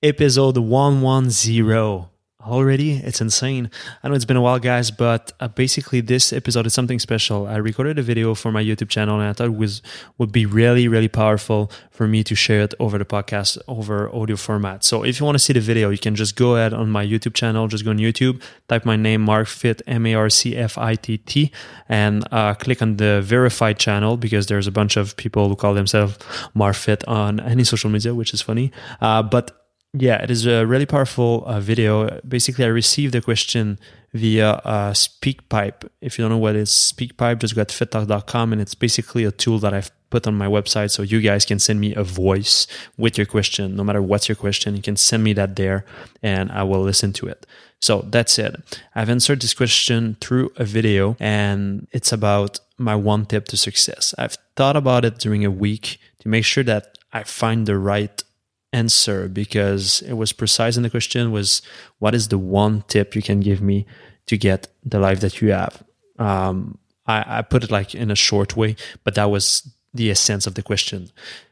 Episode 110. Already, it's insane. I know it's been a while, guys, but basically this episode is something special. I recorded a video for my YouTube channel, and I thought it would be really, really powerful for me to share it over the podcast, over audio format. So if you want to see the video, you can just go ahead on my YouTube channel. Just go on YouTube, type my name, Marc Fitt, M-A-R-C-F-I-T-T, and click on the verified channel, because there's a bunch of people who call themselves Marc Fitt on any social media, which is funny. But yeah, it is a really powerful video. Basically, I received a question via SpeakPipe. If you don't know what is SpeakPipe, just go to fittalk.com, and it's basically a tool that I've put on my website, so you guys can send me a voice with your question. No matter what's your question, you can send me that there, and I will listen to it. So that's it. I've answered this question through a video, and it's about my one tip to success. I've thought about it during a week to make sure that I find the right answer, because it was precise, and the question was, what is the one tip you can give me to get the life that you have? I put it like in a short way, but that was the essence of the question.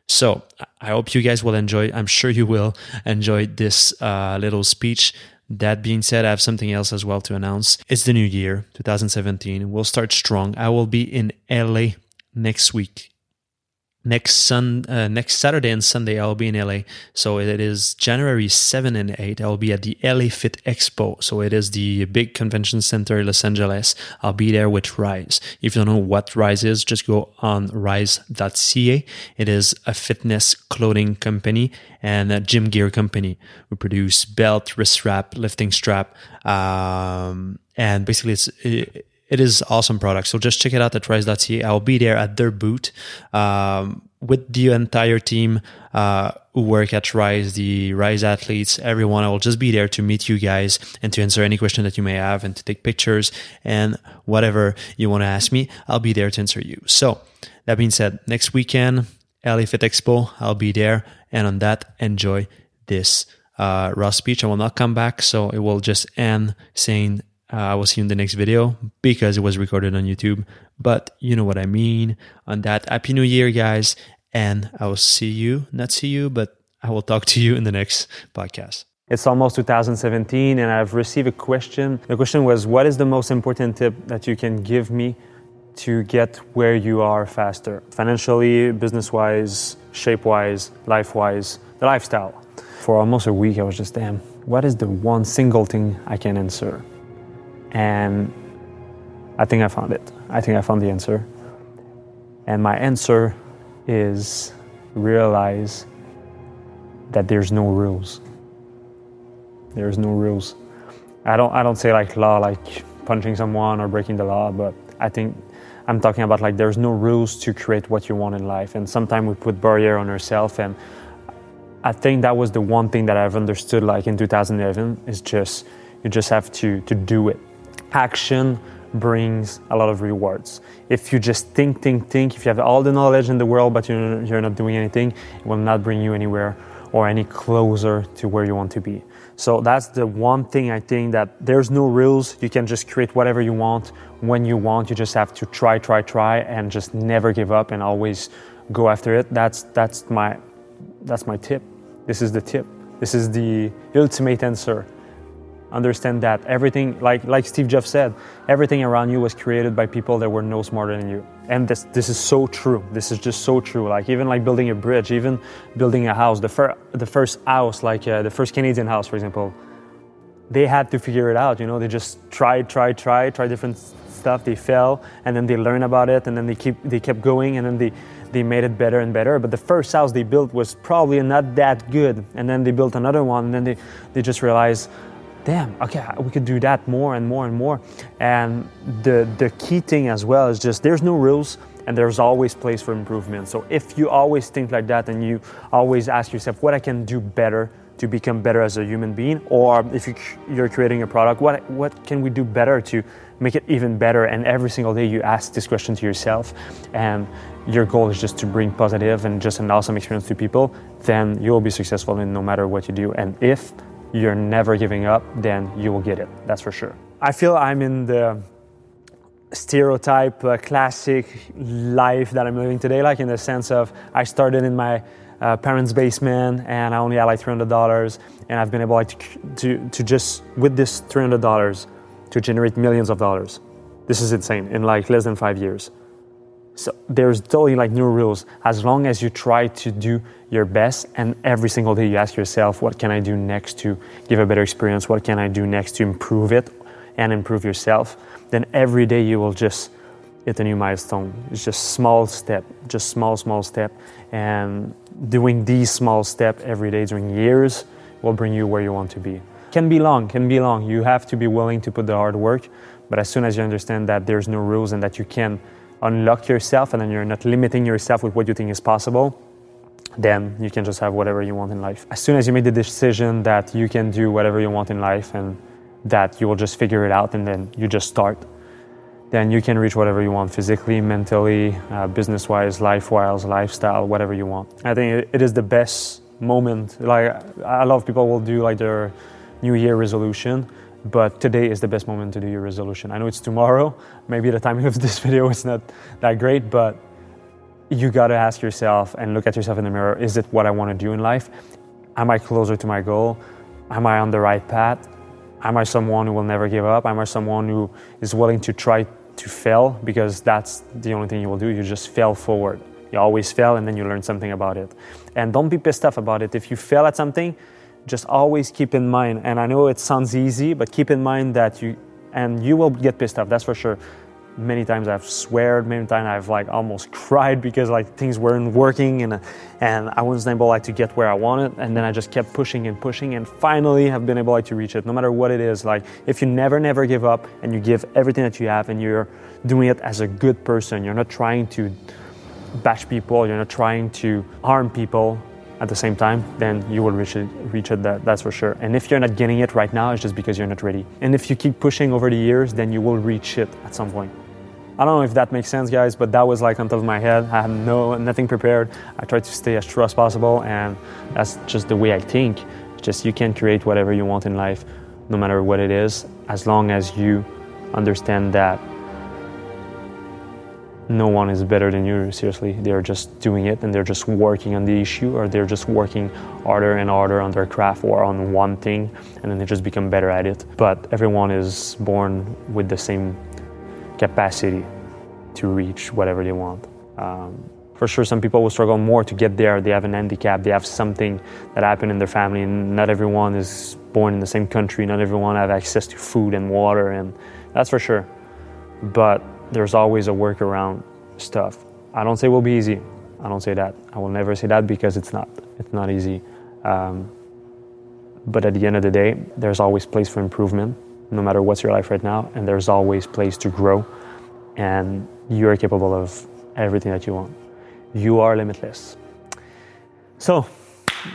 So I hope you guys will enjoy. I'm sure you will enjoy this little speech. That being said, I have something else as well to announce. It's the new year, 2017. We'll start strong. I will be in LA next week. Next Saturday and Sunday, I'll be in LA. So it is January 7 and 8. I'll be at the LA Fit Expo. So it is the big convention center in Los Angeles. I'll be there with Rise. If you don't know what Rise is, just go on rise.ca. It is a fitness clothing company and a gym gear company. We produce belt, wrist wrap, lifting strap. And basically It is awesome product. So just check it out at rise.ca. I'll be there at their booth with the entire team who work at Rise, the Rise athletes, everyone. I will just be there to meet you guys and to answer any question that you may have and to take pictures and whatever you want to ask me. I'll be there to answer you. So that being said, next weekend, LA Fit Expo, I'll be there. And on that, enjoy this raw speech. I will not come back. So it will just end saying, I will see you in the next video, because it was recorded on YouTube, but you know what I mean. On that, Happy New Year, guys, and I will I will talk to you in the next podcast. It's almost 2017, and I've received a question. The question was, what is the most important tip that you can give me to get where you are faster? Financially, business-wise, shape-wise, life-wise, the lifestyle. For almost a week, I was just, damn, what is the one single thing I can answer? And I think I found it. I think I found the answer. And my answer is, realize that there's no rules. There's no rules. I don't say like law, like punching someone or breaking the law, but I think I'm talking about like there's no rules to create what you want in life. And sometimes we put barrier on ourselves. And I think that was the one thing that I've understood like in 2011 is just, you just have to do it. Action brings a lot of rewards. If you just think, if you have all the knowledge in the world, but you're not doing anything, it will not bring you anywhere or any closer to where you want to be. So that's the one thing I think, that there's no rules. You can just create whatever you want, when you want. You just have to try, and just never give up and always go after it. That's my tip. This is the tip. This is the ultimate answer. Understand that everything, like Steve Jobs said, everything around you was created by people that were no smarter than you. And this is so true. This is just so true. Like even like building a bridge, even building a house, the first house, like the first Canadian house, for example, they had to figure it out. You know, they just tried different stuff. They fell, and then they learn about it, and then they kept going, and then they made it better and better. But the first house they built was probably not that good, and then they built another one, and then they just realized, damn, okay, we could do that more and more and more. And the key thing as well is just there's no rules, and there's always place for improvement. So if you always think like that, and you always ask yourself what I can do better to become better as a human being, or if you're creating a product, what can we do better to make it even better? And every single day you ask this question to yourself, and your goal is just to bring positive and just an awesome experience to people, then you'll be successful in no matter what you do. And if you're never giving up, then you will get it. That's for sure. I feel I'm in the stereotype classic life that I'm living today, like in the sense of I started in my parents' basement, and I only had like $300, and I've been able like to just with this $300 to generate millions of dollars. This is insane in like less than 5 years. So there's totally like new rules. As long as you try to do your best and every single day you ask yourself, what can I do next to give a better experience? What can I do next to improve it and improve yourself? Then every day you will just hit a new milestone. It's just small step, just small step. And doing these small steps every day during years will bring you where you want to be. Can be long. You have to be willing to put the hard work. But as soon as you understand that there's no rules and that you can unlock yourself and then you're not limiting yourself with what you think is possible, then you can just have whatever you want in life. As soon as you make the decision that you can do whatever you want in life and that you will just figure it out and then you just start, then you can reach whatever you want physically, mentally, business-wise, life-wise, lifestyle, whatever you want. I think it is the best moment. Like a lot of people will do like their New Year resolution, but today is the best moment to do your resolution. I know it's tomorrow, maybe the timing of this video is not that great, but you gotta ask yourself and look at yourself in the mirror, is it what I wanna do in life? Am I closer to my goal? Am I on the right path? Am I someone who will never give up? Am I someone who is willing to try to fail? Because that's the only thing you will do, you just fail forward. You always fail and then you learn something about it. And don't be pissed off about it. If you fail at something, just always keep in mind, and I know it sounds easy, but keep in mind that you will get pissed off, that's for sure. Many times I've sweared, many times I've like almost cried because like things weren't working and I wasn't able like to get where I wanted, and then I just kept pushing and finally have been able like to reach it, no matter what it is. Like if you never give up and you give everything that you have and you're doing it as a good person, you're not trying to bash people, you're not trying to harm people, at the same time, then you will reach it, that's for sure. And if you're not getting it right now, it's just because you're not ready. And if you keep pushing over the years, then you will reach it at some point. I don't know if that makes sense, guys, but that was like on top of my head. I had nothing prepared. I tried to stay as true as possible, and that's just the way I think. Just you can create whatever you want in life, no matter what it is, as long as you understand that no one is better than you, seriously. They're just doing it and they're just working on the issue, or they're just working harder and harder on their craft or on one thing, and then they just become better at it. But everyone is born with the same capacity to reach whatever they want. For sure, some people will struggle more to get there. They have an handicap, they have something that happened in their family, and not everyone is born in the same country, not everyone have access to food and water, and that's for sure. But there's always a workaround stuff. I don't say it will be easy. I don't say that. I will never say that because it's not. It's not easy. But at the end of the day, there's always place for improvement, no matter what's your life right now, and there's always place to grow, and you are capable of everything that you want. You are limitless. So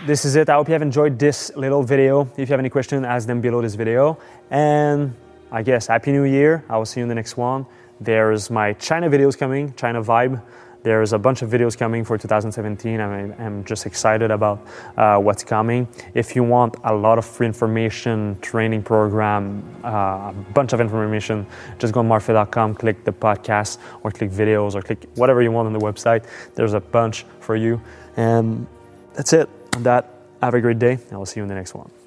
this is it. I hope you have enjoyed this little video. If you have any questions, ask them below this video. And I guess Happy New Year. I will see you in the next one. There's my China videos coming, China Vibe. There's a bunch of videos coming for 2017. I'm just excited about what's coming. If you want a lot of free information, training program, a bunch of information, just go on marfa.com, click the podcast or click videos or click whatever you want on the website. There's a bunch for you. And that's it. Have a great day. I will see you in the next one.